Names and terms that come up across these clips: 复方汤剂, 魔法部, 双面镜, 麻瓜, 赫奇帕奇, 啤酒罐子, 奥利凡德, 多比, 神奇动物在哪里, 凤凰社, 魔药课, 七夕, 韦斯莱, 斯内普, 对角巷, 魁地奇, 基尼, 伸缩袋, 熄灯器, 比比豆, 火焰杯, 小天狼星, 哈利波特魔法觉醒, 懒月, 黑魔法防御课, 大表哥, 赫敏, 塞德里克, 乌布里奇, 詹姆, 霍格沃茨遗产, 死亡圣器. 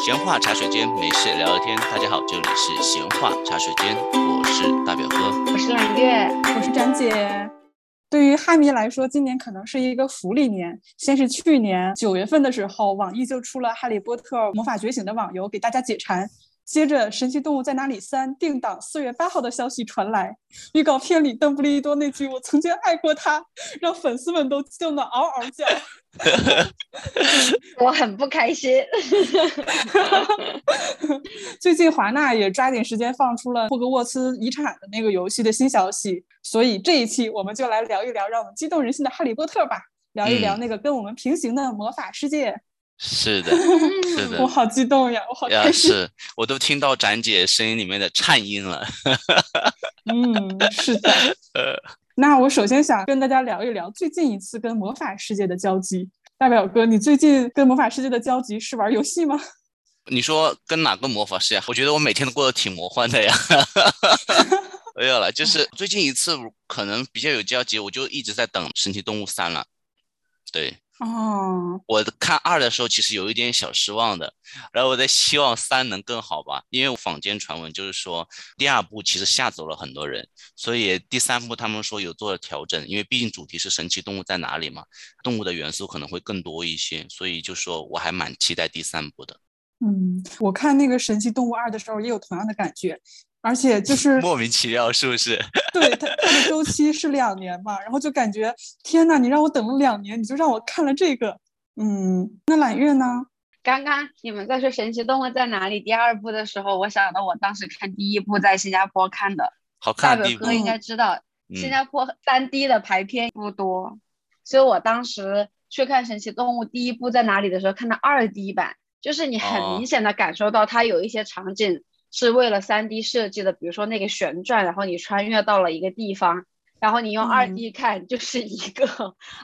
闲话茶水间，没事聊聊天。大家好，这里是闲话茶水间，我是大表哥，我是蓝月，我是展姐。对于哈迷来说，今年可能是一个福利年。先是去年9月份的时候，网易就出了《哈利波特魔法觉醒》的网游给大家解馋，接着《神奇动物在哪里3》定档4月8号的消息传来，预告片里邓布利多那句我曾经爱过他让粉丝们都激动的嗷嗷叫我很不开心最近华纳也抓紧时间放出了霍格沃茨遗产的那个游戏的新消息，所以这一期我们就来聊一聊让我们激动人心的哈利波特吧，聊一聊那个跟我们平行的魔法世界。是的，我好激动呀，我好开心，是我都听到展姐声音里面的颤音了嗯，是的那我首先想跟大家聊一聊最近一次跟魔法世界的交集。大表哥，你最近跟魔法世界的交集是玩游戏吗？你说跟哪个魔法世界？我觉得我每天都过得挺魔幻的呀没有了，就是最近一次可能比较有交集，我就一直在等神奇动物3了。对哦，我看2的时候其实有一点小失望的，然后我在希望3能更好吧，因为坊间传闻就是说第2部其实吓走了很多人，所以第3部他们说有做了调整，因为毕竟主题是神奇动物在哪里嘛，动物的元素可能会更多一些，所以就说我还蛮期待第3部的。嗯，我看那个神奇动物2的时候也有同样的感觉，而且就是莫名其妙，是不是？对，它的周期是2年嘛，然后就感觉天哪，你让我等了2年，你就让我看了这个。嗯，那揽月呢？刚刚你们在说《神奇动物在哪里》第2部的时候，我想到我当时看第1部在新加坡看的。好看。大表哥应该知道，新加坡 3D 的排片不多，所以我当时去看《神奇动物》第1部在哪里的时候，看到2D 版，就是你很明显的感受到它有一些场景。哦，是为了 3D 设计的，比如说那个旋转，然后你穿越到了一个地方，然后你用 2D 看，就是一个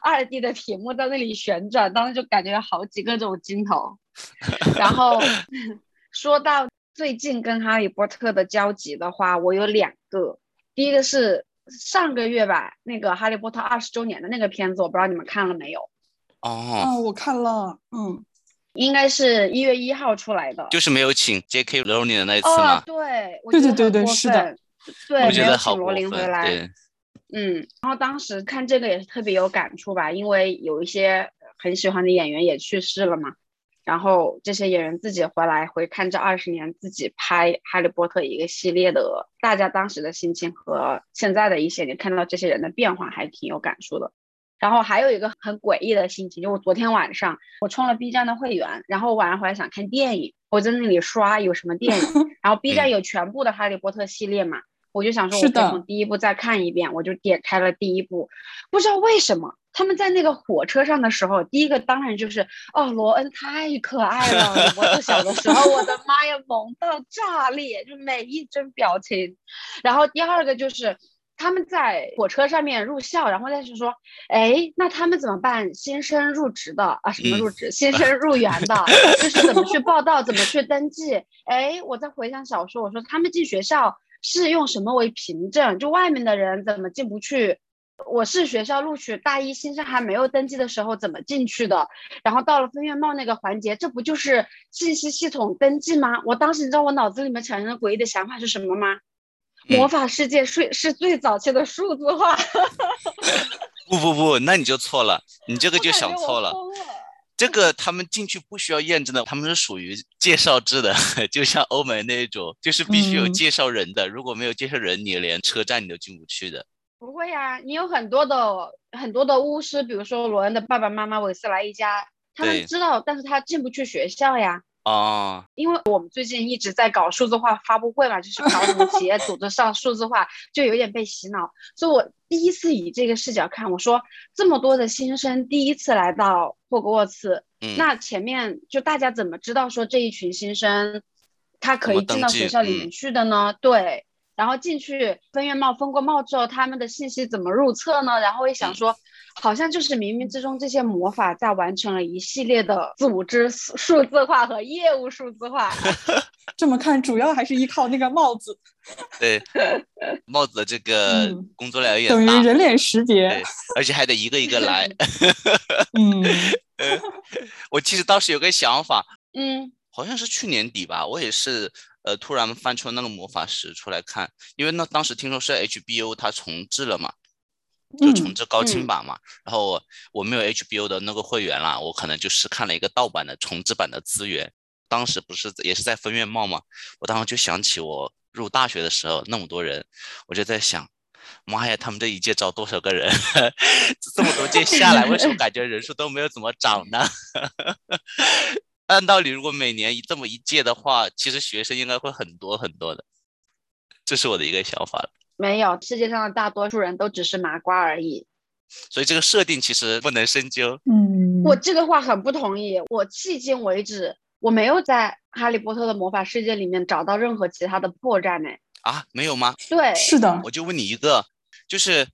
2D 的屏幕在那里旋转，当时就感觉好几个这种镜头然后说到最近跟哈利波特的交集的话，我有2个。第一个是上个月吧，那个哈利波特20周年的那个片子，我不知道你们看了没有。哦，我看了。嗯，应该是1月1号出来的，就是没有请 J.K. Rowling 的那一次嘛。对，对，是的，对，我觉得好过分。对，嗯，然后当时看这个也是特别有感触吧，因为有一些很喜欢的演员也去世了嘛，然后这些演员自己回来回看这20年自己拍《哈利波特》一个系列的，大家当时的心情和现在的一些，你看到这些人的变化，还挺有感触的。然后还有一个很诡异的心情，就我昨天晚上我充了 B 站的会员，然后晚上回来想看电影，我在那里刷有什么电影然后 B 站有全部的哈利波特系列嘛，我就想说我可以从第1部再看一遍，我就点开了第1部。不知道为什么他们在那个火车上的时候，第一个当然就是罗恩太可爱了我小的时候我的妈呀萌到炸裂，就每一帧表情。然后第二个就是他们在火车上面入校，然后再去说，哎，那他们怎么办？新生入职的啊，什么入职？新生入园的，就是怎么去报道，怎么去登记？哎，我在回想小说，我说他们进学校是用什么为凭证？就外面的人怎么进不去？我是学校录取大一新生还没有登记的时候怎么进去的，然后到了分院帽那个环节，这不就是信息系统登记吗？我当时你知道我脑子里面产生的诡异的想法是什么吗？魔法世界是最早期的数字化不，那你就错了，你这个就想错了。这个他们进去不需要验证的，他们是属于介绍制的就像欧美那种，就是必须有介绍人的，如果没有介绍人你连车站你都进不去的。不会啊，你有很多的巫师，比如说罗恩的爸爸妈妈韦斯莱一家，他们知道，但是他进不去学校呀。哦，因为我们最近一直在搞数字化发布会嘛，就是搞我们企业组织上数字化就有点被洗脑，所以我第一次以这个视角看，我说这么多的新生第一次来到霍格沃茨，那前面就大家怎么知道说这一群新生他可以进到学校里面去的呢？对，然后进去分院帽分过帽之后，他们的信息怎么入册呢？然后也想说好像就是冥冥之中这些魔法在完成了一系列的组织数字化和业务数字化这么看主要还是依靠那个帽子对，帽子的这个工作量也大，等于人脸识别，而且还得一个一个来我其实当时有个想法，好像是去年底吧，我也是突然翻出那个魔法石出来看，因为那当时听说是 HBO 它重置了嘛，就重置高清版嘛，然后我没有 HBO 的那个会员啦，我可能就是看了一个盗版的重置版的资源。当时不是也是在分院帽嘛，我当时就想起我入大学的时候那么多人，我就在想，妈呀，他们这一届招多少个人？这么多届下来，为什么感觉人数都没有怎么涨呢？按道理，如果每年这么一届的话，其实学生应该会很多很多的。这是我的一个想法。没有，世界上的大多数人都只是麻瓜而已。所以这个设定其实不能深究。嗯，我这个话很不同意。我迄今为止，我没有在哈利波特的魔法世界里面找到任何其他的破绽呢。啊，没有吗？对，是的。我就问你一个，就是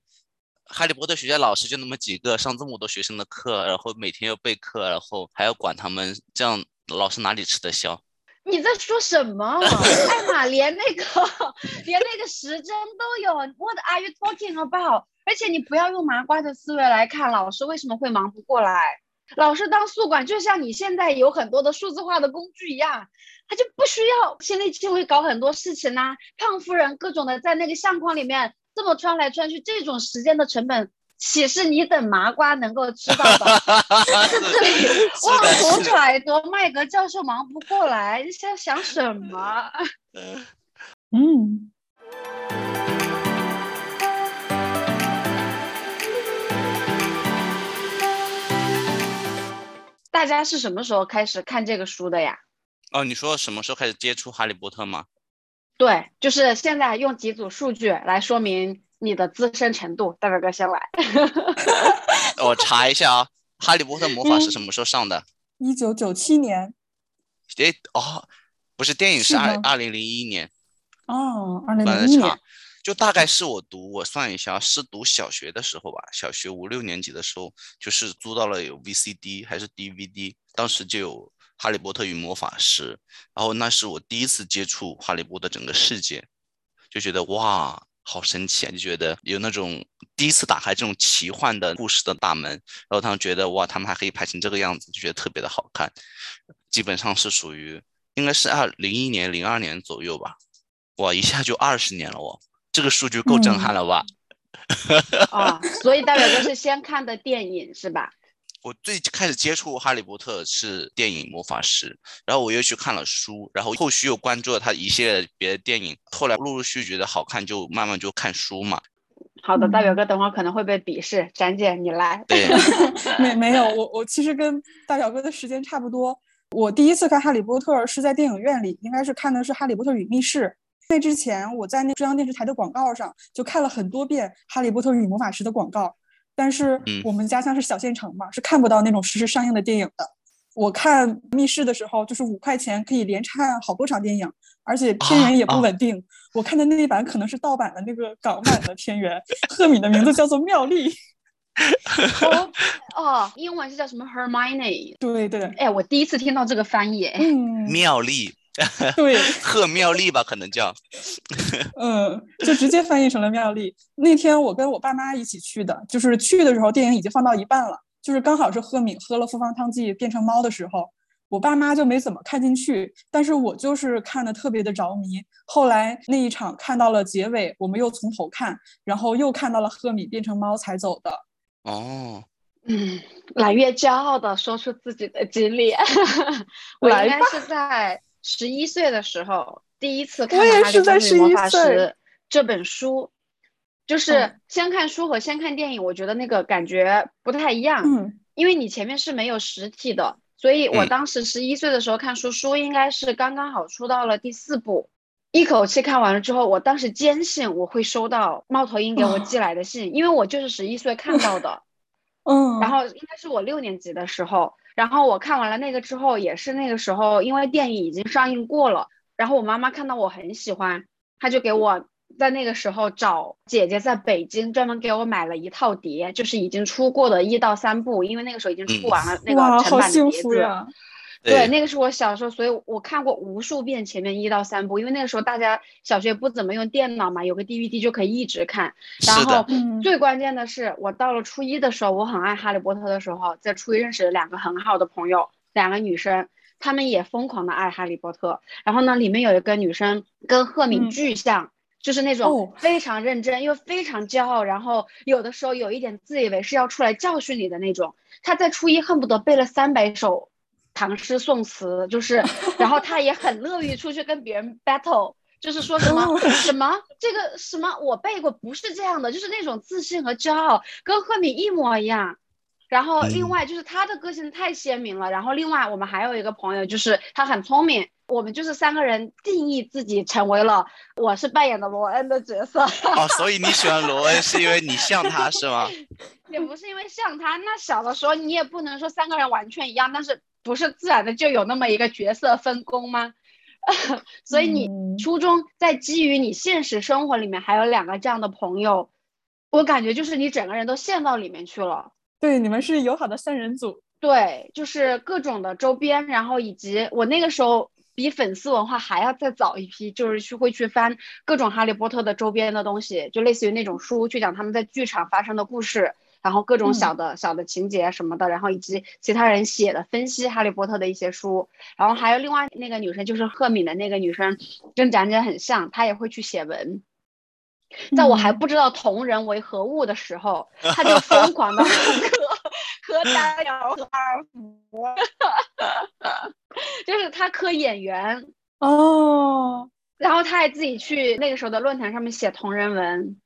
哈利波特学校老师就那么几个，上这么多学生的课，然后每天要备课，然后还要管他们，这样老师哪里吃得消？你在说什么？艾玛，连那个时针都有。What are you talking about？ 而且你不要用麻瓜的思维来看老师为什么会忙不过来。老师当宿管就像你现在有很多的数字化的工具一样，他就不需要亲力亲为搞很多事情啊，胖夫人各种的在那个相框里面这么穿来穿去，这种时间的成本岂是你等麻瓜能够知道的？这里妄图揣度麦格教授忙不过来，你在想什么？嗯。大家是什么时候开始看这个书的呀？哦，你说什么时候开始接触哈利波特吗？对，就是现在用几组数据来说明你的资深程度。大表哥先来。我查一下啊，哈利波特魔法是什么时候上的？1997年。诶，哦，不是，电影是2001年。哦，2001年。就大概是我算一下，是读小学的时候吧，小学5、6年级的时候，就是租到了有 VCD 还是 DVD， 当时就有《哈利波特与魔法石》，然后那是我第一次接触哈利波特整个世界，就觉得哇，好神奇啊！就觉得有那种第一次打开这种奇幻的故事的大门，然后他们觉得哇，他们还可以拍成这个样子，就觉得特别的好看。基本上是属于应该是2001年、02年左右吧，哇，一下就20年了哦。这个数据够震撼了吧？哦，所以大表哥是先看的电影是吧？我最开始接触哈利波特是电影《魔法石》，然后我又去看了书，然后后续又关注了他一系列别的电影，后来陆陆续续觉得好看，就慢慢就看书嘛。好的，大表哥等会儿可能会被鄙视，展姐你来。对，没有，我其实跟大表哥的时间差不多。我第一次看哈利波特是在电影院里，应该是看的是《哈利波特与密室》。那之前我在那中央电视台的广告上就看了很多遍《哈利波特与魔法石》的广告，但是我们家乡是小县城嘛，是看不到那种实时上映的电影的。我看密室的时候就是5块钱可以连看好多场电影，而且片源也不稳定，我看的那一版可能是盗版的那个港版的片源。赫敏的名字叫做妙丽。哦，英文是叫什么 Hermione？ 对对。哎，我第一次听到这个翻译。妙丽。对，贺妙丽吧，可能叫。嗯，就直接翻译成了妙丽。那天我跟我爸妈一起去的，就是去的时候电影已经放到一半了，就是刚好是赫敏喝了复方汤剂变成猫的时候，我爸妈就没怎么看进去，但是我就是看得特别的着迷。后来那一场看到了结尾，我们又从头看，然后又看到了赫敏变成猫才走的。哦。嗯，来越骄傲的说出自己的经历。我应该是在11岁的时候第一次看了《哈利波特与魔法石》这本书，就是先看书和先看电影，我觉得那个感觉不太一样。因为你前面是没有实体的，所以我当时11岁的时候看书，书应该是刚刚好出到了第4部，一口气看完了之后，我当时坚信我会收到猫头鹰给我寄来的信，因为我就是11岁看到的。然后应该是我6年级的时候，然后我看完了那个之后，也是那个时候，因为电影已经上映过了，然后我妈妈看到我很喜欢，她就给我在那个时候找姐姐在北京专门给我买了一套碟，就是已经出过的1到3部，因为那个时候已经出完了那个成版的碟子。对，那个是我小时候，所以我看过无数遍前面1到3部，因为那个时候大家小学不怎么用电脑嘛，有个 DVD 就可以一直看。然后最关键的是，我到了初一的时候，我很爱哈利波特的时候，在初一认识了2个很好的朋友，2个女生，他们也疯狂的爱哈利波特。然后呢，里面有一个女生跟赫敏巨像，就是那种非常认真又非常骄傲，然后有的时候有一点自以为是要出来教训你的那种。她在初一恨不得背了300首唐诗宋词，就是然后她也很乐于出去跟别人 battle， 就是说什么什么这个什么我背过，不是这样的，就是那种自信和骄傲跟赫敏一模一样。然后另外就是他的个性太鲜明了，然后另外我们还有一个朋友就是他很聪明，我们就是3个人定义自己成为了我是扮演的罗恩的角色。哦，所以你喜欢罗恩是因为你像他是吗？也不是因为像他，那小的时候你也不能说3个人完全一样，但是不是自然的就有那么一个角色分工吗？所以你初中在基于你现实生活里面还有2个这样的朋友，我感觉就是你整个人都陷到里面去了。对，你们是友好的3人组。对，就是各种的周边，然后以及我那个时候比粉丝文化还要再早一批，就是会去翻各种哈利波特的周边的东西，就类似于那种书去讲他们在剧场发生的故事，然后各种小的情节什么的，然后以及其他人写的分析哈利波特的一些书。然后还有另外那个女生就是赫敏的那个女生跟展展很像，她也会去写文。在我还不知道同人为何物的时候，他就疯狂的磕单摇和二胡，就是他磕演员哦。然后他还自己去那个时候的论坛上面写同人文，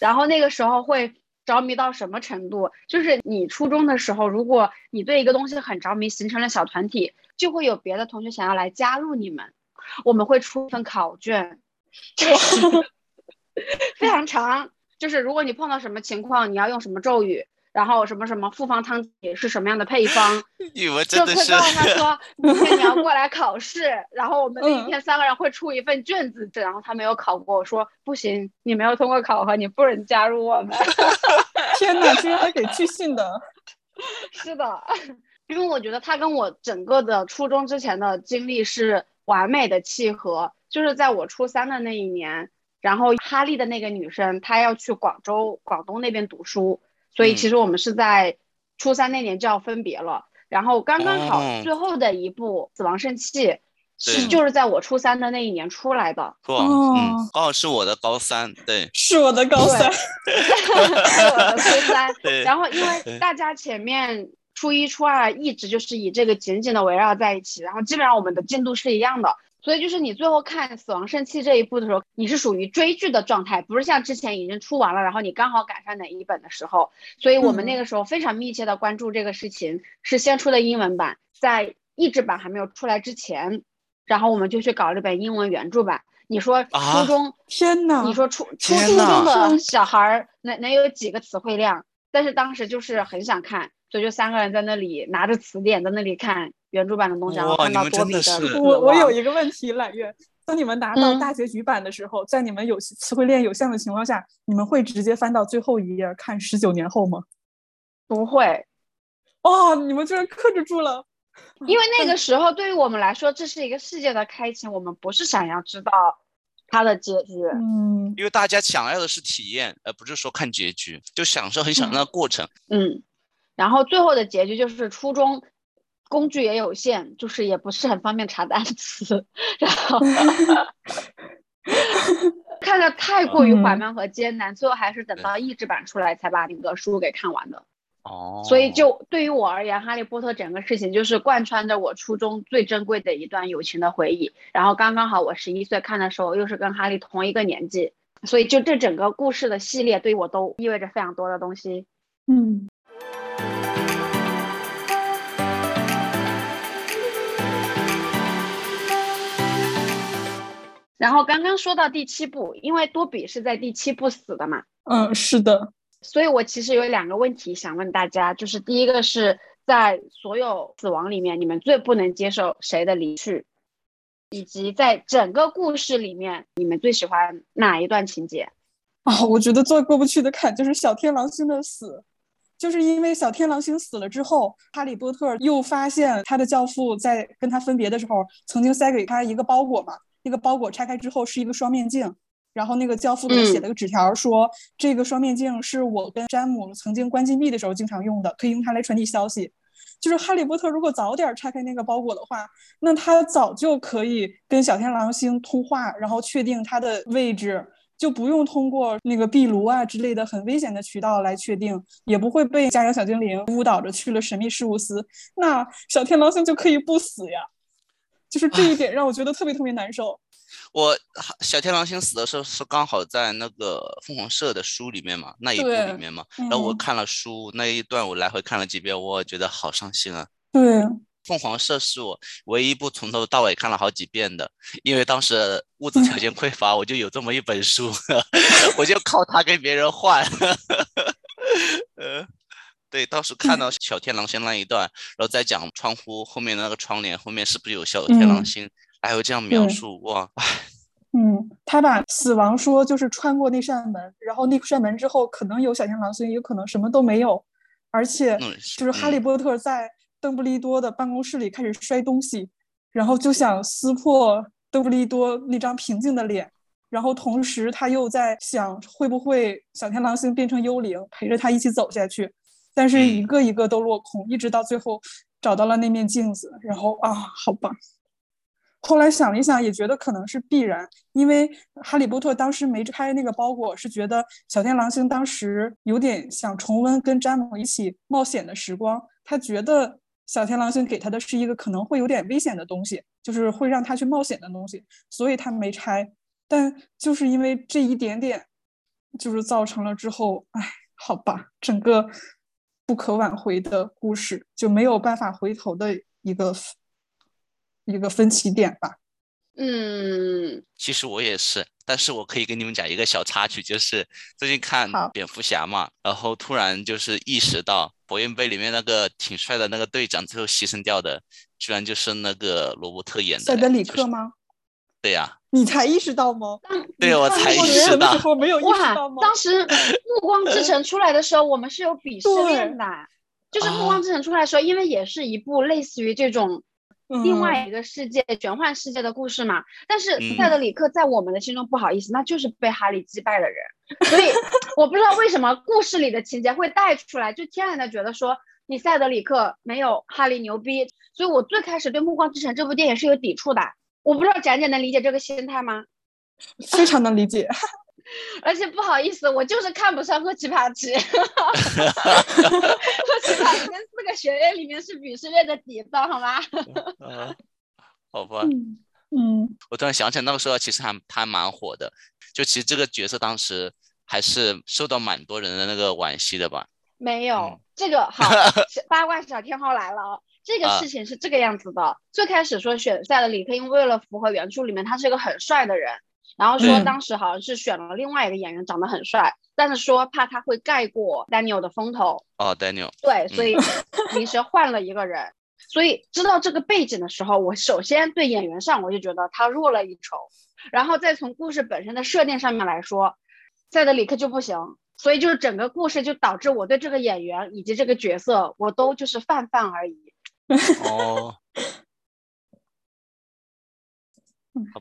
然后那个时候会着迷到什么程度？就是你初中的时候，如果你对一个东西很着迷，形成了小团体，就会有别的同学想要来加入你们。我们会出一份考卷。非常长，就是如果你碰到什么情况，你要用什么咒语，然后什么什么复方汤底是什么样的配方，你们真的是就会告诉他说明天你要过来考试。然后我们那一天3个人会出一份卷子，然后他没有考过，我说不行，你没有通过考核，你不能加入我们。天哪，居然还给拒信的。是的，因为我觉得他跟我整个的初中之前的经历是完美的契合。就是在我初3的那一年，然后哈利的那个女生她要去广东那边读书，所以其实我们是在初3那年就要分别了。然后刚刚好最后的一部死亡圣器是就是在我初3的那一年出来的。是我的高3。对，是我的高3。是我的初3。然后因为大家前面初1初2一直就是以这个紧紧的围绕在一起，然后基本上我们的进度是一样的，所以就是你最后看死亡圣器这一部的时候，你是属于追剧的状态，不是像之前已经出完了，然后你刚好赶上哪一本的时候。所以我们那个时候非常密切的关注这个事情，是先出的英文版，在译制版还没有出来之前，然后我们就去搞了本英文原著版。你说初中，天哪，你说初中的小孩能有几个词汇量？但是当时就是很想看，所以就3个人在那里拿着词典在那里看原著版的东西，然后看到多比的。我有一个问题，揽月，当你们拿到大结局版的时候，在你们有词汇链有限的情况下，你们会直接翻到最后一页看19年后吗？不会。哦，你们居然克制住了。因为那个时候对于我们来说，这是一个世界的开启，我们不是想要知道它的结局。因为大家想要的是体验，而不是说看结局，就享受很享受那个过程。然后最后的结局就是初中工具也有限，就是也不是很方便查单词，然后看的太过于缓慢和艰难，最后还是等到译制版出来才把那个书给看完的。所以就对于我而言，哈利波特整个事情就是贯穿着我初中最珍贵的一段友情的回忆。然后刚刚好我11岁看的时候又是跟哈利同一个年纪，所以就这整个故事的系列对我都意味着非常多的东西。然后刚刚说到第7部，因为多比是在第7部死的嘛。是的。所以我其实有2个问题想问大家，就是第一个是在所有死亡里面，你们最不能接受谁的离去，以及在整个故事里面，你们最喜欢哪一段情节？我觉得最过不去的坎就是小天狼星的死。就是因为小天狼星死了之后，哈利波特又发现他的教父在跟他分别的时候曾经塞给他一个包裹嘛，那个包裹拆开之后是一个双面镜，然后那个教父给他写了个纸条说，这个双面镜是我跟詹姆曾经关禁闭的时候经常用的，可以用它来传递消息。就是哈利波特如果早点拆开那个包裹的话，那他早就可以跟小天狼星通话，然后确定他的位置，就不用通过那个壁炉啊之类的很危险的渠道来确定，也不会被家长小精灵误导着去了神秘事务司，那小天狼星就可以不死呀。就是这一点让我觉得特别特别难受。我小天狼星死的时候是刚好在那个凤凰社的书里面嘛，那一部里面嘛，然后我看了书那一段，我来回看了几遍，我觉得好伤心啊。对，凤凰社是我唯一一部从头到尾看了好几遍的，因为当时物质条件匮乏，我就有这么一本书我就靠它跟别人换对，当时看到小天狼星那一段，然后再讲窗户后面那个窗帘后面是不是有小天狼星，还有这样描述哇。他把死亡说就是穿过那扇门，然后那扇门之后可能有小天狼星，有可能什么都没有，而且就是哈利波特在邓布利多的办公室里开始摔东西，然后就想撕破邓布利多那张平静的脸，然后同时他又在想会不会小天狼星变成幽灵陪着他一起走下去，但是一个一个都落空，一直到最后找到了那面镜子，然后啊，好棒。后来想了一想也觉得可能是必然，因为哈利波特当时没拆那个包裹是觉得小天狼星当时有点想重温跟詹姆一起冒险的时光，他觉得小天狼星给他的是一个可能会有点危险的东西，就是会让他去冒险的东西，所以他没拆，但就是因为这一点点就是造成了之后，哎，好吧，整个不可挽回的故事，就没有办法回头的一个分歧点吧。其实我也是，但是我可以跟你们讲一个小插曲，就是最近看蝙蝠侠嘛，然后突然就是意识到火焰杯里面那个挺帅的那个队长最后牺牲掉的居然就是那个罗伯特演的塞德里克吗？对呀，你才意识到吗？对，我才意识到。没有意识到吗？当时暮光之城出来的时候我们是有鄙视链的，就是暮光之城出来的时候，因为也是一部类似于这种另外一个世界玄幻世界的故事嘛，但是塞德里克在我们的心中不好意思，那就是被哈利击败的人，所以我不知道为什么故事里的情节会带出来，就天然的觉得说你塞德里克没有哈利牛逼，所以我最开始对暮光之城这部电影是有抵触的。我不知道展姐能理解这个心态吗？非常能理解而且不好意思，我就是看不上赫奇帕奇赫奇帕奇跟4个学院里面是鄙视链的底档，好吗好吧。我突然想起来那个时候其实还蛮火的，就其实这个角色当时还是受到蛮多人的那个惋惜的吧。没有，这个好八卦小天后来了。这个事情是这个样子的，最开始说选赛的里克，因为为了符合原著里面他是一个很帅的人，然后说当时好像是选了另外一个演员长得很帅，但是说怕他会盖过 Daniel 的风头。Daniel 对，所以临时换了一个人所以知道这个背景的时候，我首先对演员上我就觉得他弱了一筹，然后再从故事本身的设定上面来说，赛德里克就不行，所以就是整个故事就导致我对这个演员以及这个角色我都就是泛而已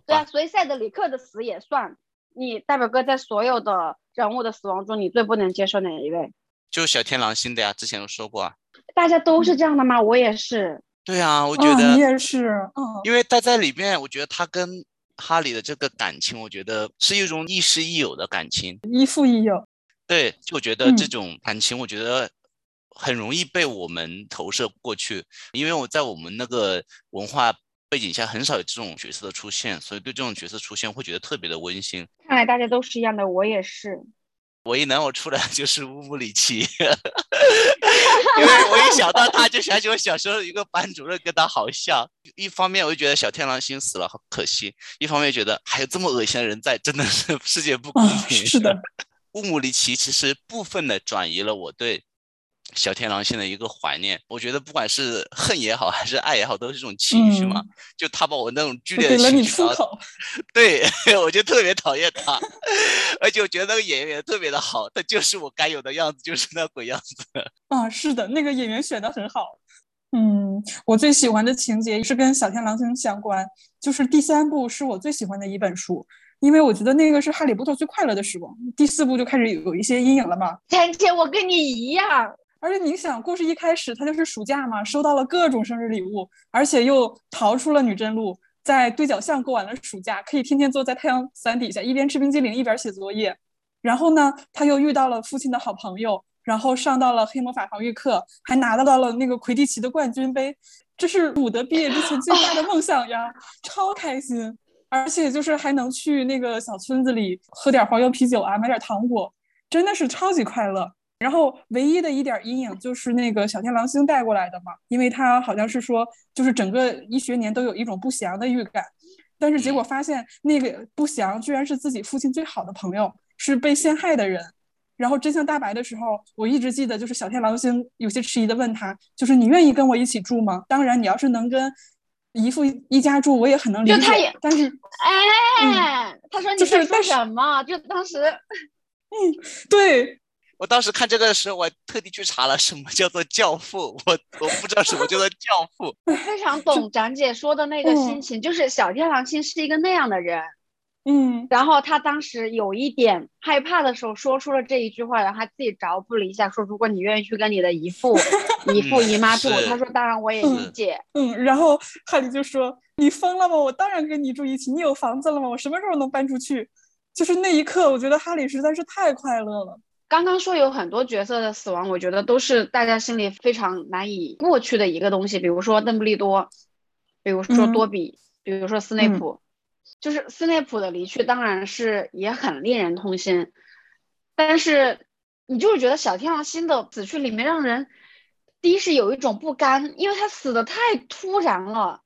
对啊，所以赛德里克的死也算。你大表哥在所有的人物的死亡中你最不能接受哪一位？就是小天狼星的呀，之前有说过。大家都是这样的吗？我也是。对啊，我觉得你也是因为待在里面我觉得他跟哈利的这个感情我觉得是一种亦师亦友的感情，亦父亦友。对，就我觉得这种感情我觉得很容易被我们投射过去，因为我在我们那个文化背景下很少有这种角色的出现，所以对这种角色出现会觉得特别的温馨。看来大家都是一样的，我也是。唯一难我出来就是乌布里奇因为我一想到他就想起我小时候一个班主任跟他好像，一方面我就觉得小天狼星死了好可惜，一方面觉得还有这么恶心的人在，真的是世界不公平是的。乌布里奇其实部分的转移了我对小天狼星的一个怀念，我觉得不管是恨也好还是爱也好都是这种情绪嘛，就他把我那种剧烈的情绪给了你出口对，我就特别讨厌他而且我觉得那个演员特别的好，他就是我该有的样子，就是那鬼样子是的，那个演员选的很好。我最喜欢的情节是跟小天狼星相关，就是第3部是我最喜欢的一本书，因为我觉得那个是哈利波特最快乐的时光。第4部就开始有一些阴影了嘛。展姐我跟你一样，而且你想，故事一开始他就是暑假嘛，收到了各种生日礼物，而且又逃出了女真路，在对角巷过完了暑假，可以天天坐在太阳伞底下，一边吃冰激凌一边写作业。然后呢，他又遇到了父亲的好朋友，然后上到了黑魔法防御课，还拿到了那个魁地奇的冠军杯，这是伍德毕业之前最大的梦想呀，超开心。而且就是还能去那个小村子里喝点黄油啤酒啊，买点糖果，真的是超级快乐。然后唯一的一点阴影就是那个小天狼星带过来的嘛，因为他好像是说就是整个一学年都有一种不祥的预感，但是结果发现那个不祥居然是自己父亲最好的朋友，是被陷害的人。然后真相大白的时候，我一直记得就是小天狼星有些迟疑的问他，就是你愿意跟我一起住吗？当然你要是能跟姨父一家住我也很能理解，他也但是哎、他说你在说什么、就当时对，我当时看这个的时候，我特地去查了什么叫做教父，我不知道什么叫做教父。非常懂展姐说的那个心情，就是小天狼星是一个那样的人，然后他当时有一点害怕的时候说出了这一句话，然后他自己着不了一下，说如果你愿意去跟你的姨父姨妈住，他说当然我也理解。然后哈利就说你疯了吗？我当然跟你住一起，你有房子了吗？我什么时候能搬出去？就是那一刻，我觉得哈利实在是太快乐了。刚刚说有很多角色的死亡，我觉得都是大家心里非常难以过去的一个东西，比如说邓布利多，比如说多比，比如说斯内普，就是斯内普的离去当然是也很令人痛心，但是你就是觉得小天狼星的死去里面让人第一是有一种不甘，因为他死得太突然了。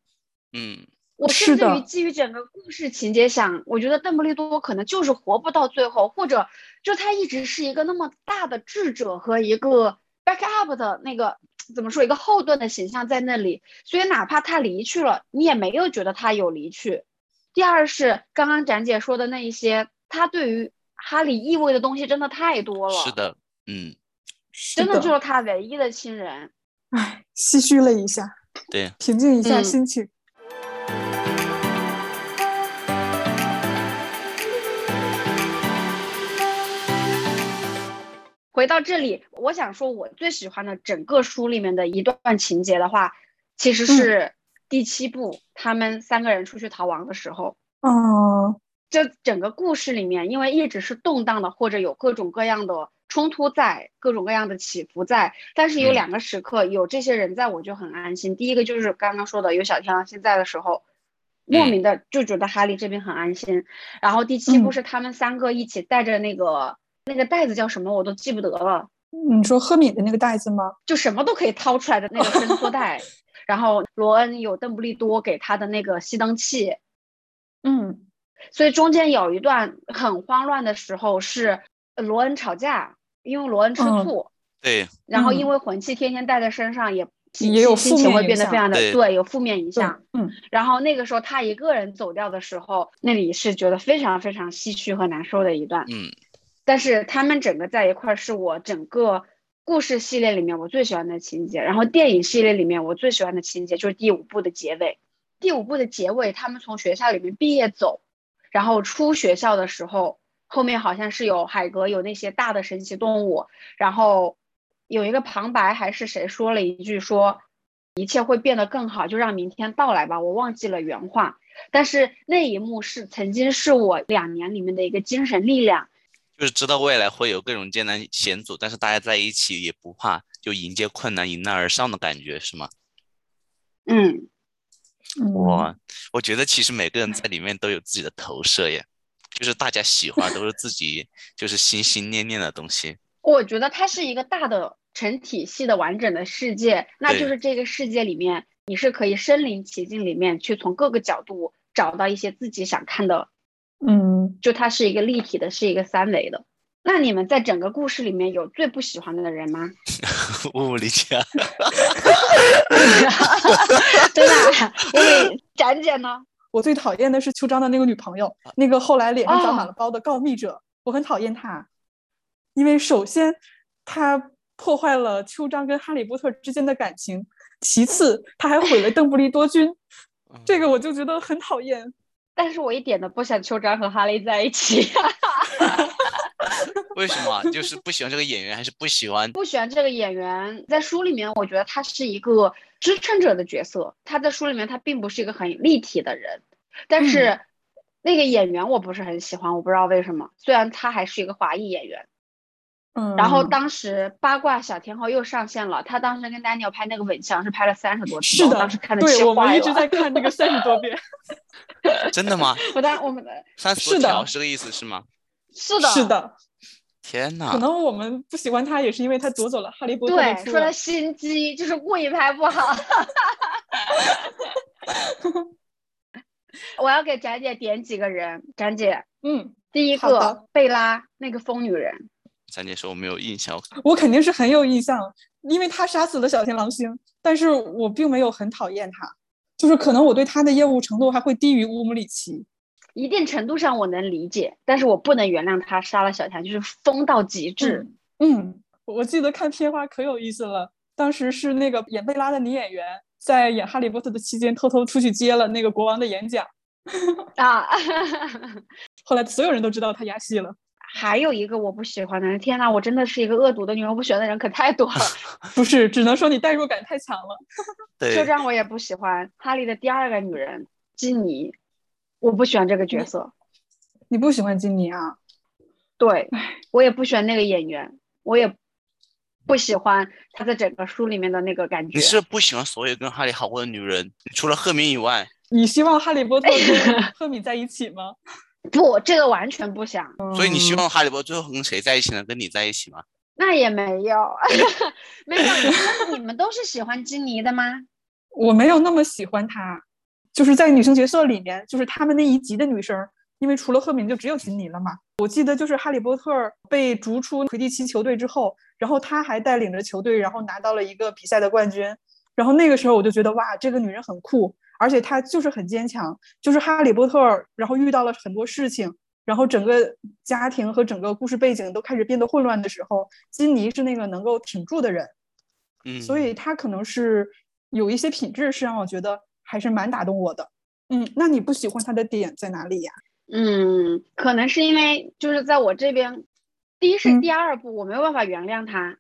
我甚至于基于整个故事情节想，我觉得邓布利多可能就是活不到最后，或者就他一直是一个那么大的智者和一个 back up 的那个怎么说一个后盾的形象在那里，所以哪怕他离去了你也没有觉得他有离去。第二是刚刚展姐说的那一些他对于哈利意味的东西真的太多了。是的，真的就是他唯一的亲人。唉，唏嘘了一下，对，平静一下心情。回到这里，我想说我最喜欢的整个书里面的一段情节的话，其实是第7部、他们3个人出去逃亡的时候。这整个故事里面因为一直是动荡的，或者有各种各样的冲突在，各种各样的起伏在，但是有两个时刻有这些人在我就很安心。第一个就是刚刚说的有小天狼星在的时候，莫名的就觉得哈利这边很安心。然后第7部是他们3个一起带着那个袋子叫什么我都记不得了。你说赫敏的那个袋子吗？就什么都可以掏出来的那个伸缩袋然后罗恩有邓布利多给他的那个熄灯器。所以中间有一段很慌乱的时候是罗恩吵架，因为罗恩吃醋，对，然后因为魂器天天带在身上也有负面影响，心情会变得非常的 对，有负面影响。然后那个时候他一个人走掉的时候，那里是觉得非常非常唏嘘和难受的一段。但是他们整个在一块是我整个故事系列里面我最喜欢的情节。然后电影系列里面我最喜欢的情节就是第5部的结尾。第5部的结尾他们从学校里面毕业走，然后出学校的时候，后面好像是有海格有那些大的神奇动物，然后有一个旁白还是谁说了一句说一切会变得更好，就让明天到来吧，我忘记了原话。但是那一幕是曾经是我2年里面的一个精神力量，就是知道未来会有各种艰难险阻，但是大家在一起也不怕，就迎接困难迎难而上的感觉，是吗？我觉得其实每个人在里面都有自己的投射耶，就是大家喜欢都是自己就是心心念念的东西。我觉得它是一个大的成体系的完整的世界，那就是这个世界里面你是可以身临其境里面去从各个角度找到一些自己想看的，就它是一个立体的，是一个3维的。那你们在整个故事里面有最不喜欢的人吗？我理解对吧？展姐呢？我最讨厌的是秋章的那个女朋友，那个后来脸上长满了包的告密者，我很讨厌她。因为首先她破坏了秋章跟哈利波特之间的感情，其次她还毁了邓布利多军这个我就觉得很讨厌。但是我一点都不想秋章和哈利在一起为什么就是不喜欢这个演员还是不喜欢这个演员？在书里面我觉得他是一个支撑者的角色，他在书里面他并不是一个很立体的人，但是那个演员我不是很喜欢，我不知道为什么，虽然他还是一个华裔演员。然后当时八卦小天后又上线了，他当时跟 Daniel 拍那个吻像是拍了30多次，是的，我当时看的气坏了，对，我们一直在看那个30多遍。真的吗？我们30多条是个意思是吗？是的。天哪，可能我们不喜欢他也是因为他夺走了哈利波特的，对，说他心机，就是故意拍不好。我要给展姐点几个人，展姐，第一个贝拉，那个疯女人。咱姐说我没有印象，我肯定是很有印象，因为他杀死了小天狼星，但是我并没有很讨厌他，就是可能我对他的厌恶程度还会低于乌姆里奇。一定程度上我能理解，但是我不能原谅他杀了小天，就是疯到极致。我记得看片花可有意思了，当时是那个演贝拉的女演员在演哈利波特的期间偷偷出去接了那个国王的演讲。啊，后来所有人都知道他演戏了。还有一个我不喜欢的人，天哪，我真的是一个恶毒的女人，我不喜欢的人可太多了。不是，只能说你代入感太强了。对，就这样我也不喜欢哈利的第二个女人基尼，我不喜欢这个角色。你不喜欢基尼啊？对，我也不喜欢那个演员，我也不喜欢她在整个书里面的那个感觉。你是不喜欢所有跟哈利好过的女人，除了赫敏以外？你希望哈利波特跟赫敏在一起吗？不，这个完全不想。所以你希望哈利波特最后跟谁在一起呢？跟你在一起吗？那也没有。没有。你们都是喜欢基尼的吗？我没有那么喜欢他，就是在女生角色里面，就是他们那一集的女生，因为除了赫敏就只有基尼了嘛。我记得就是哈利波特被逐出魁地奇球队之后，然后他还带领着球队然后拿到了一个比赛的冠军，然后那个时候我就觉得哇，这个女人很酷，而且他就是很坚强，就是哈利波特然后遇到了很多事情，然后整个家庭和整个故事背景都开始变得混乱的时候，基尼是那个能够挺住的人。所以他可能是有一些品质是让我觉得还是蛮打动我的。那你不喜欢他的点在哪里呀？可能是因为就是在我这边，第一是第二部我没有办法原谅他。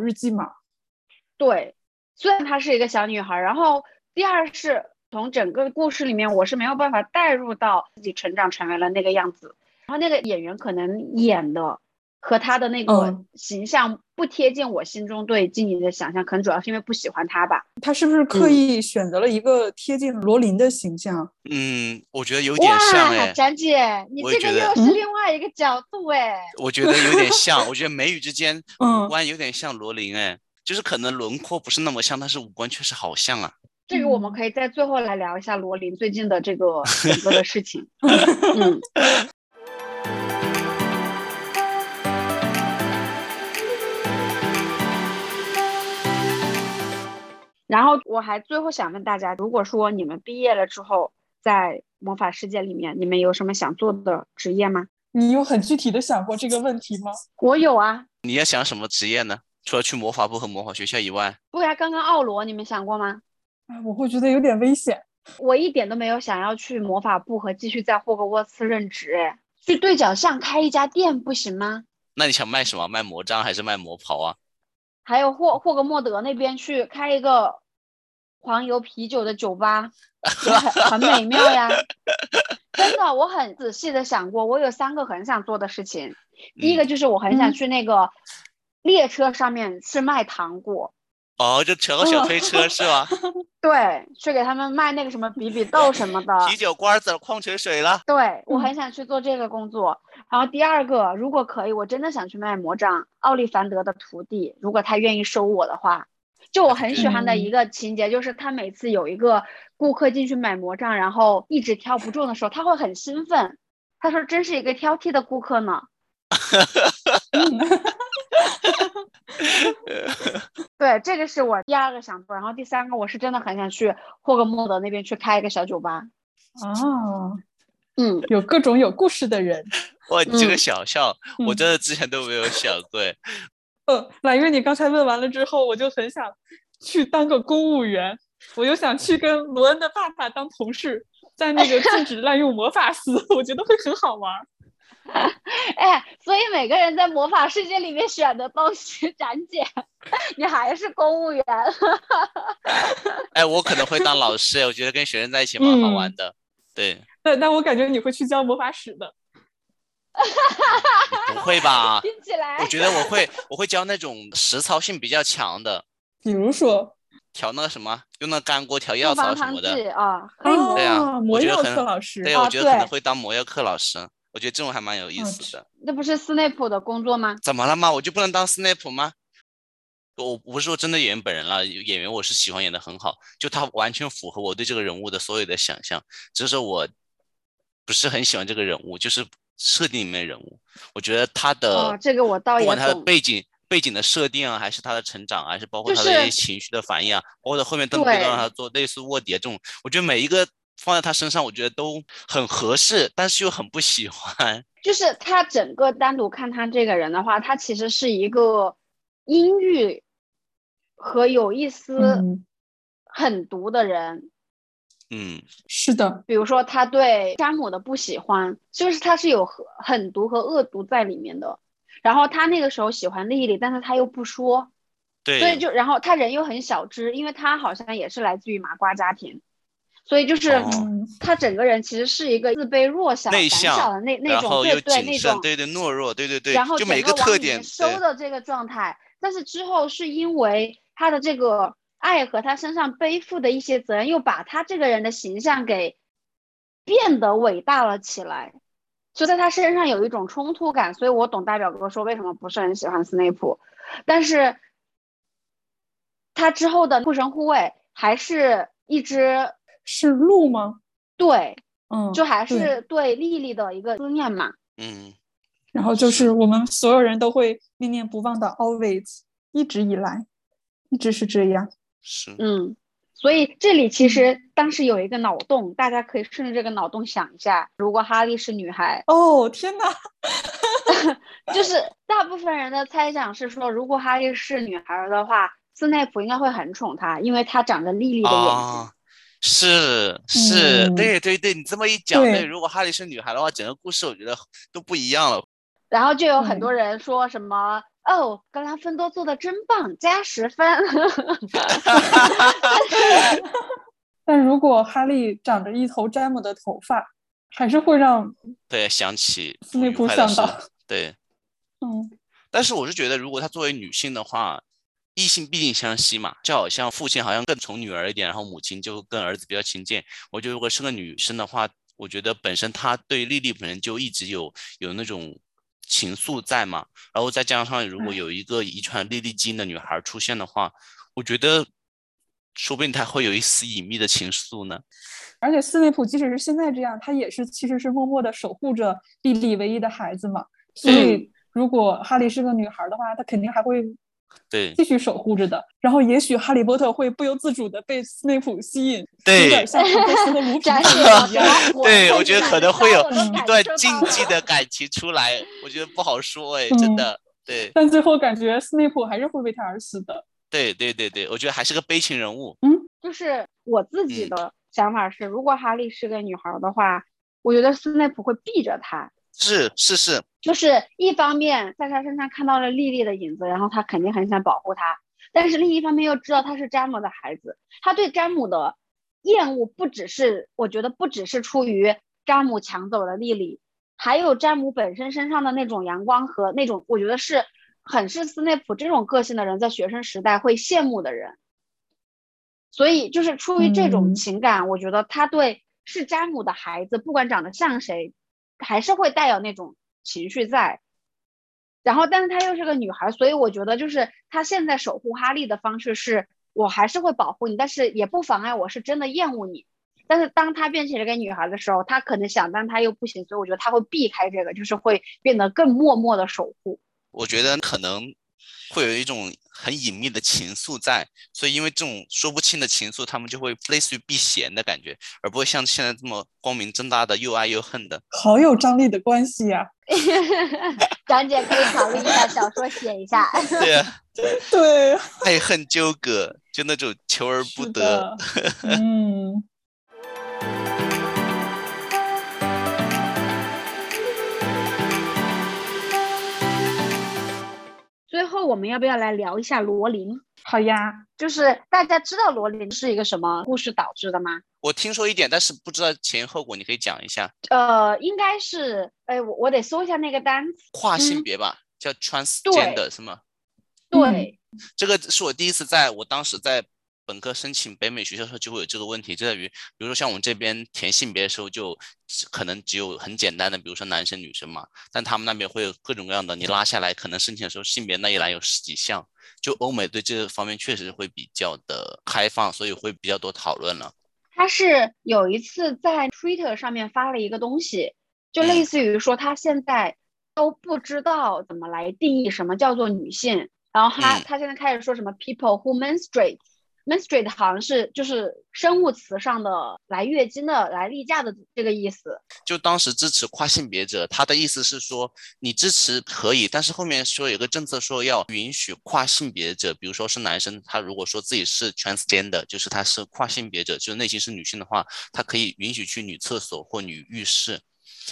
日记嘛。对，虽然她是一个小女孩，然后第二是从整个故事里面我是没有办法带入到自己成长成为了那个样子，然后那个演员可能演的和他的那个形象不贴近我心中对基尼的想象，可能主要是因为不喜欢他吧。他是不是刻意选择了一个贴近罗琳的形象？我觉得有点像。展姐，你这个又是另外一个角度。我觉得有点像。我觉得眉宇之间五官有点像罗琳。就是可能轮廓不是那么像，但是五官确实好像啊。这个我们可以在最后来聊一下罗琳最近的这个整个的事情。然后我还最后想问大家，如果说你们毕业了之后在魔法世界里面，你们有什么想做的职业吗？你有很具体的想过这个问题吗？我有啊。你要想什么职业呢？除了去魔法部和魔法学校以外。不然刚刚奥罗你们想过吗？我会觉得有点危险。我一点都没有想要去魔法部和继续在霍格沃茨任职。去对角巷开一家店不行吗？那你想卖什么？卖魔杖还是卖魔袍啊？还有霍格莫德那边去开一个黄油啤酒的酒吧，也 很美妙呀。真的，我很仔细的想过，我有3个很想做的事情。第一个就是我很想去那个列车上面去卖糖果。就乘个小推车是吧？对，去给他们卖那个什么比比豆什么的，啤酒罐子、矿泉水了。对，我很想去做这个工作。然后第二个，如果可以，我真的想去卖魔杖。奥利凡德的徒弟，如果他愿意收我的话，就我很喜欢的一个情节就是他每次有一个顾客进去买魔杖，然后一直挑不中的时候，他会很兴奋，他说真是一个挑剔的顾客呢。对，这个是我第2个想做。然后第3个，我是真的很想去霍格莫德那边去开一个小酒吧。有各种有故事的人。哇，你这个想象我真的之前都没有想过。来月，你刚才问完了之后，我就很想去当个公务员，我又想去跟罗恩的爸爸当同事，在那个禁止滥用魔法司。我觉得会很好玩。哎，所以每个人在魔法世界里面选的都是展姐，你还是公务员。哎，我可能会当老师，我觉得跟学生在一起蛮好玩的。对，那我感觉你会去教魔法史的。不会吧？听起来，我觉得我会教那种实操性比较强的，比如说调那个什么，用那干锅调药草什么的啊。哦，对啊，魔药课老师，对，我觉得可能会当魔药课老师。我觉得这种还蛮有意思的。那不是斯内普的工作吗？怎么了吗？我就不能当斯内普吗？我不是说真的演员本人了，演员我是喜欢演的很好，就他完全符合我对这个人物的所有的想象，只是我不是很喜欢这个人物，就是设定里面的人物，我觉得他的，这个我倒也懂，不管他的背景的设定啊，还是他的成长，还是包括他的情绪的反应啊，包括他后面都让他做类似卧底这种，我觉得每一个放在他身上我觉得都很合适，但是又很不喜欢。就是他整个单独看他这个人的话，他其实是一个阴郁和有一丝狠毒的人。嗯，是的。比如说他对詹姆的不喜欢，就是他是有狠毒和恶毒在里面的。然后他那个时候喜欢莉莉，但是他又不说。对，所以就然后他人又很小只，因为他好像也是来自于麻瓜家庭。所以就是他整个人其实是一个自卑弱小内向的那种，对对，那种对对懦弱，对对对，然后就每个特点收的这个状态。但是之后是因为他的这个爱和他身上背负的一些责任，又把他这个人的形象给变得伟大了起来，所以在他身上有一种冲突感。所以我懂大表哥说为什么不是很喜欢斯内普，但是他之后的护神护卫还是一只。是鹿吗？对，就还是对莉莉的一个思念嘛。嗯，然后就是我们所有人都会念念不忘的 always， 一直以来，一直是这样。是，所以这里其实当时有一个脑洞，大家可以顺着这个脑洞想一下，如果哈利是女孩，哦天哪！就是大部分人的猜想是说，如果哈利是女孩的话，斯内普应该会很宠她，因为她长着莉莉的眼睛。哦，是，对对对，你这么一讲，对，如果哈利是女孩的话，整个故事我觉得都不一样了。然后就有很多人说什么格兰芬多做的真棒，加10分。但如果哈利长着一头詹姆的头发，还是会让对想起斯内普想到对，但是我是觉得，如果她作为女性的话。异性毕竟相吸嘛，就好像父亲好像更宠女儿一点，然后母亲就跟儿子比较亲近。我觉得如果是个女生的话，我觉得本身她对莉莉本身就一直有那种情愫在嘛，然后再加上如果有一个遗传莉莉基因的女孩出现的话，我觉得说不定她会有一丝隐秘的情愫呢。而且斯内普即使是现在这样，他也是其实是默默的守护着莉莉唯一的孩子嘛，所以如果哈利是个女孩的话，她肯定还会对继续守护着的。然后也许哈利波特会不由自主的被斯内普吸引，对，有点像是被斯内普展示一样。对，我觉得可能会有一段禁忌的感情出来，我觉得不好说真的。对，但最后感觉斯内普还是会为他而死的。对对对对，我觉得还是个悲情人物。就是我自己的想法是，如果哈利是个女孩的话，我觉得斯内普会避着她。是，就是一方面在他身上看到了莉莉的影子，然后他肯定很想保护她，但是另一方面又知道他是詹姆的孩子，他对詹姆的厌恶我觉得不只是出于詹姆抢走了莉莉，还有詹姆本身身上的那种阳光和那种，我觉得是很是斯内普这种个性的人在学生时代会羡慕的人。所以就是出于这种情感，我觉得他对是詹姆的孩子，不管长得像谁还是会带有那种情绪在。然后但是她又是个女孩，所以我觉得就是她现在守护哈利的方式是，我还是会保护你，但是也不妨碍我是真的厌恶你。但是当她变成了个女孩的时候，她可能想但她又不行，所以我觉得她会避开这个，就是会变得更默默的守护。我觉得可能会有一种很隐秘的情愫在，所以因为这种说不清的情愫，他们就会类似于避嫌的感觉，而不会像现在这么光明正大的又爱又恨的。好有张力的关系啊。展姐可以考虑一下，小说写一下。对啊，对，爱恨纠葛，就那种求而不得。后我们要不要来聊一下罗琳？好呀，就是大家知道罗琳是一个什么故事导致的吗？我听说一点，但是不知道前因后果，你可以讲一下。应该是，我得搜一下那个单词，跨性别吧，叫 transgender 是吗？对，这个是我第一次在我当时在本科申请北美学校的时候就会有这个问题，就在于比如说像我们这边填性别的时候就可能只有很简单的比如说男生女生嘛，但他们那边会有各种各样的，你拉下来可能申请的时候性别那一栏有十几项，就欧美对这方面确实会比较的开放，所以会比较多讨论了。他是有一次在 Twitter 上面发了一个东西，就类似于说他现在都不知道怎么来定义什么叫做女性，然后他现在开始说什么 people who menstruate，menstruate 好像是就是生物词上的来月经的来例假的这个意思。就当时支持跨性别者，他的意思是说你支持可以，但是后面说有个政策说要允许跨性别者，比如说是男生，他如果说自己是 transgender， 就是他是跨性别者，就是内心是女性的话，他可以允许去女厕所或女浴室。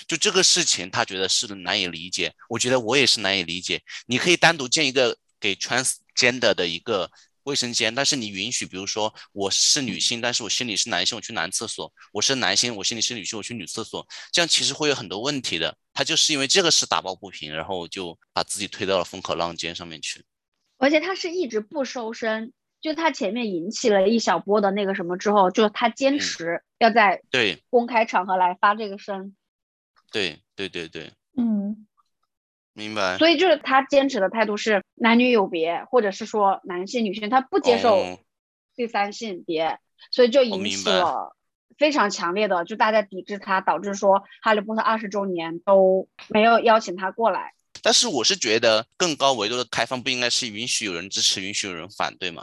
就这个事情他觉得是难以理解，我觉得我也是难以理解。你可以单独建一个给 transgender 的一个卫生间，但是你允许比如说我是女性但是我心里是男性我去男厕所，我是男性我心里是女性我去女厕所，这样其实会有很多问题的。他就是因为这个事打抱不平，然后就把自己推到了风口浪尖上面去。而且他是一直不收声，就他前面引起了一小波的那个什么之后，就他坚持要在公开场合来发这个声、对对对对，嗯，明白。所以就是他坚持的态度是男女有别，或者是说男性女性，他不接受第三性别、所以就引起了非常强烈的就大家抵制他，导致说哈利波特20周年都没有邀请他过来。但是我是觉得更高维度的开放不应该是允许有人支持允许有人反对吗？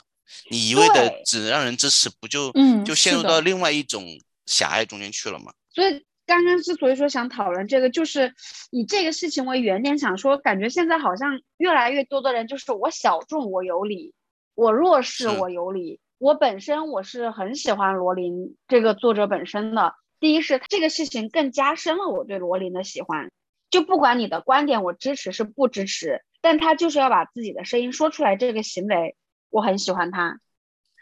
你一味的只让人支持不就陷入到另外一种狭隘中间去了吗？所以刚刚之所以说想讨论这个，就是以这个事情为原点，想说感觉现在好像越来越多的人就是我小众我有理，我弱势我有理。我本身我是很喜欢罗琳这个作者本身的，第一是这个事情更加深了我对罗琳的喜欢，就不管你的观点我支持是不支持，但他就是要把自己的声音说出来，这个行为我很喜欢他。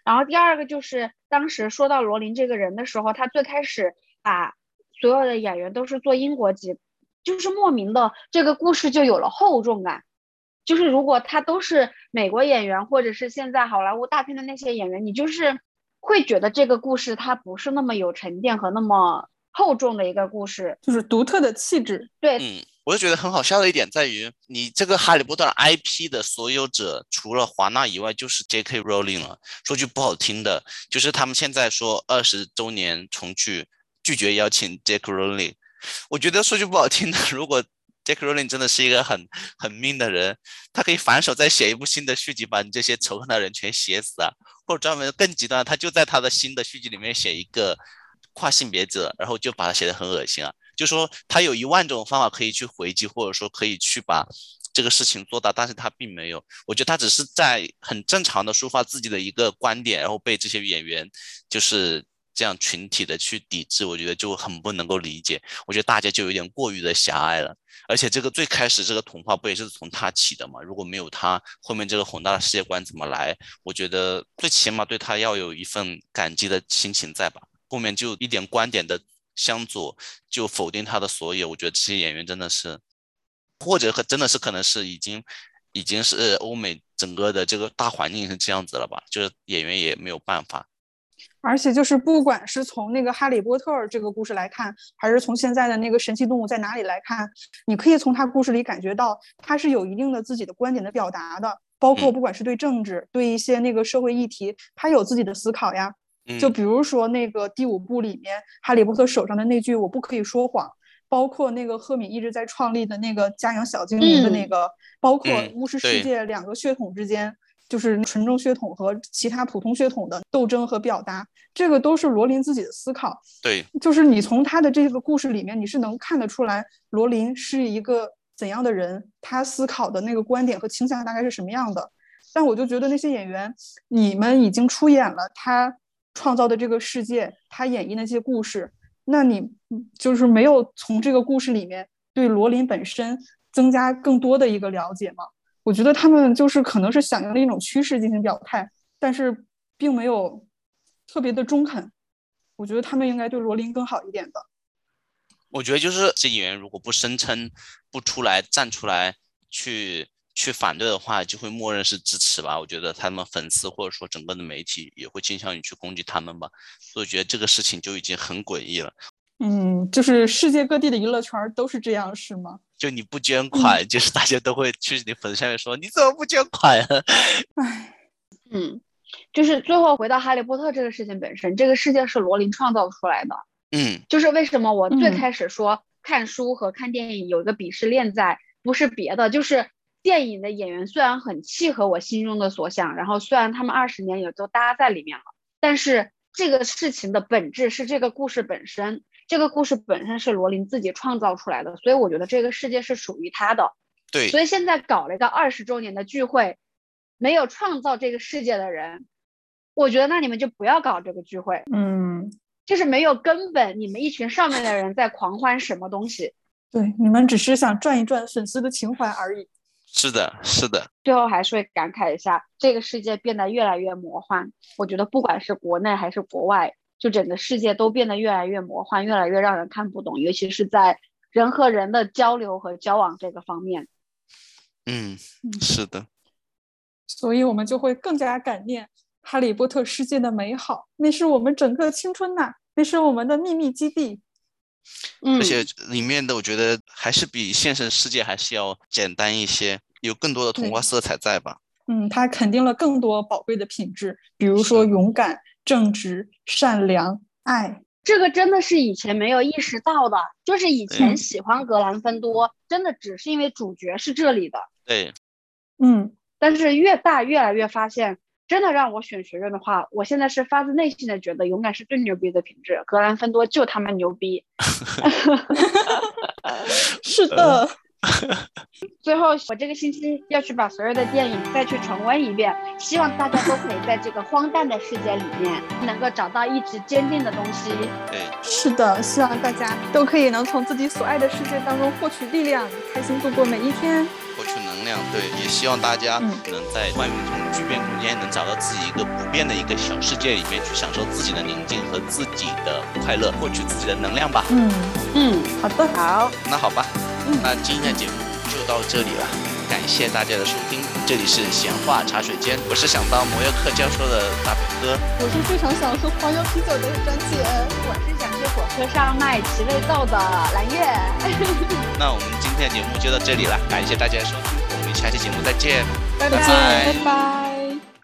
然后第二个就是当时说到罗琳这个人的时候，他最开始把所有的演员都是做英国籍，就是莫名的这个故事就有了厚重感。就是如果他都是美国演员或者是现在好莱坞大片的那些演员，你就是会觉得这个故事它不是那么有沉淀和那么厚重的一个故事，就是独特的气质。对，我就觉得很好笑的一点在于你这个哈利波特 IP 的所有者除了华纳以外就是 JK Rowling 了。说句不好听的，就是他们现在说20周年重聚拒绝邀请 J.K. Rowling， 我觉得说句不好听的，如果 J.K. Rowling 真的是一个很命的人，他可以反手再写一部新的续集，把你这些仇恨的人全写死啊！或者专门更极端，他就在他的新的续集里面写一个跨性别者，然后就把他写得很恶心啊！就说他有10000种方法可以去回击，或者说可以去把这个事情做大，但是他并没有。我觉得他只是在很正常的抒发自己的一个观点，然后被这些演员就是这样群体的去抵制，我觉得就很不能够理解。我觉得大家就有点过于的狭隘了。而且这个最开始这个童话不也是从他起的吗？如果没有他，后面这个宏大的世界观怎么来？我觉得最起码对他要有一份感激的心情在吧。后面就一点观点的相左就否定他的所有，我觉得这些演员真的是，或者真的是可能是已经是欧美整个的这个大环境是这样子了吧，就是演员也没有办法。而且就是不管是从那个哈利波特这个故事来看，还是从现在的那个神奇动物在哪里来看，你可以从他故事里感觉到他是有一定的自己的观点的表达的，包括不管是对政治对一些那个社会议题他有自己的思考呀。就比如说那个第5部里面哈利波特手上的那句我不可以说谎，包括那个赫敏一直在创立的那个家养小精灵的那个，包括巫师世界2个血统之间就是纯种血统和其他普通血统的斗争和表达，这个都是罗琳自己的思考。对，就是你从他的这个故事里面你是能看得出来罗琳是一个怎样的人，他思考的那个观点和倾向大概是什么样的。但我就觉得那些演员你们已经出演了他创造的这个世界，他演绎那些故事，那你就是没有从这个故事里面对罗琳本身增加更多的一个了解吗？我觉得他们就是可能是响应了一种趋势进行表态，但是并没有特别的中肯。我觉得他们应该对罗琳更好一点的。我觉得就是这议员如果不声称不出来站出来去反对的话，就会默认是支持吧。我觉得他们粉丝或者说整个的媒体也会倾向于去攻击他们吧，所以我觉得这个事情就已经很诡异了。嗯，就是世界各地的娱乐圈都是这样是吗？就你不捐款，就是大家都会去你粉丝下面说你怎么不捐款啊？唉，就是最后回到哈利波特这个事情本身，这个世界是罗琳创造出来的。就是为什么我最开始说看书和看电影有一个鄙视链在，不是别的，就是电影的演员虽然很契合我心中的所想，然后虽然他们20年也都搭在里面了，但是这个事情的本质是这个故事本身，这个故事本身是罗琳自己创造出来的，所以我觉得这个世界是属于他的。对，所以现在搞了一个20周年的聚会，没有创造这个世界的人，我觉得那你们就不要搞这个聚会。就是没有根本，你们一群上面的人在狂欢什么东西？对，你们只是想转一转粉丝的情怀而已。是的，是的。最后还是会感慨一下，这个世界变得越来越魔幻。我觉得不管是国内还是国外，就整个世界都变得越来越魔幻，越来越让人看不懂，尤其是在人和人的交流和交往这个方面。是的。所以我们就会更加感念哈利波特世界的美好，那是我们整个青春呐，那是我们的秘密基地。而且里面的我觉得还是比现实世界还是要简单一些，有更多的童话色彩在吧。它肯定了更多宝贵的品质，比如说勇敢、正直、善良、爱。这个真的是以前没有意识到的，就是以前喜欢格兰芬多真的只是因为主角是这里的。对。但是越大越来越发现，真的让我选学院的话，我现在是发自内心的觉得勇敢是最牛逼的品质，格兰芬多就他们牛逼。是的。最后我这个星期要去把所有的电影再去重温一遍，希望大家都可以在这个荒诞的世界里面能够找到一直坚定的东西。是的，希望大家都可以能从自己所爱的世界当中获取力量，开心度过每一天，获取能量。对，也希望大家能在万物同聚变空间能找到自己一个不变的一个小世界里面，去享受自己的宁静和自己的快乐，获取自己的能量吧。好的，好，那好吧，那今天的节目就到这里了，感谢大家的收听，这里是闲话茶水间，我是想当魔药课教授的大表哥，我是非常想喝黄油啤酒的张姐，我是想去火车上卖奇味豆的蓝月。那我们今天的节目就到这里了，感谢大家的收听，我们下期节目再见，拜拜。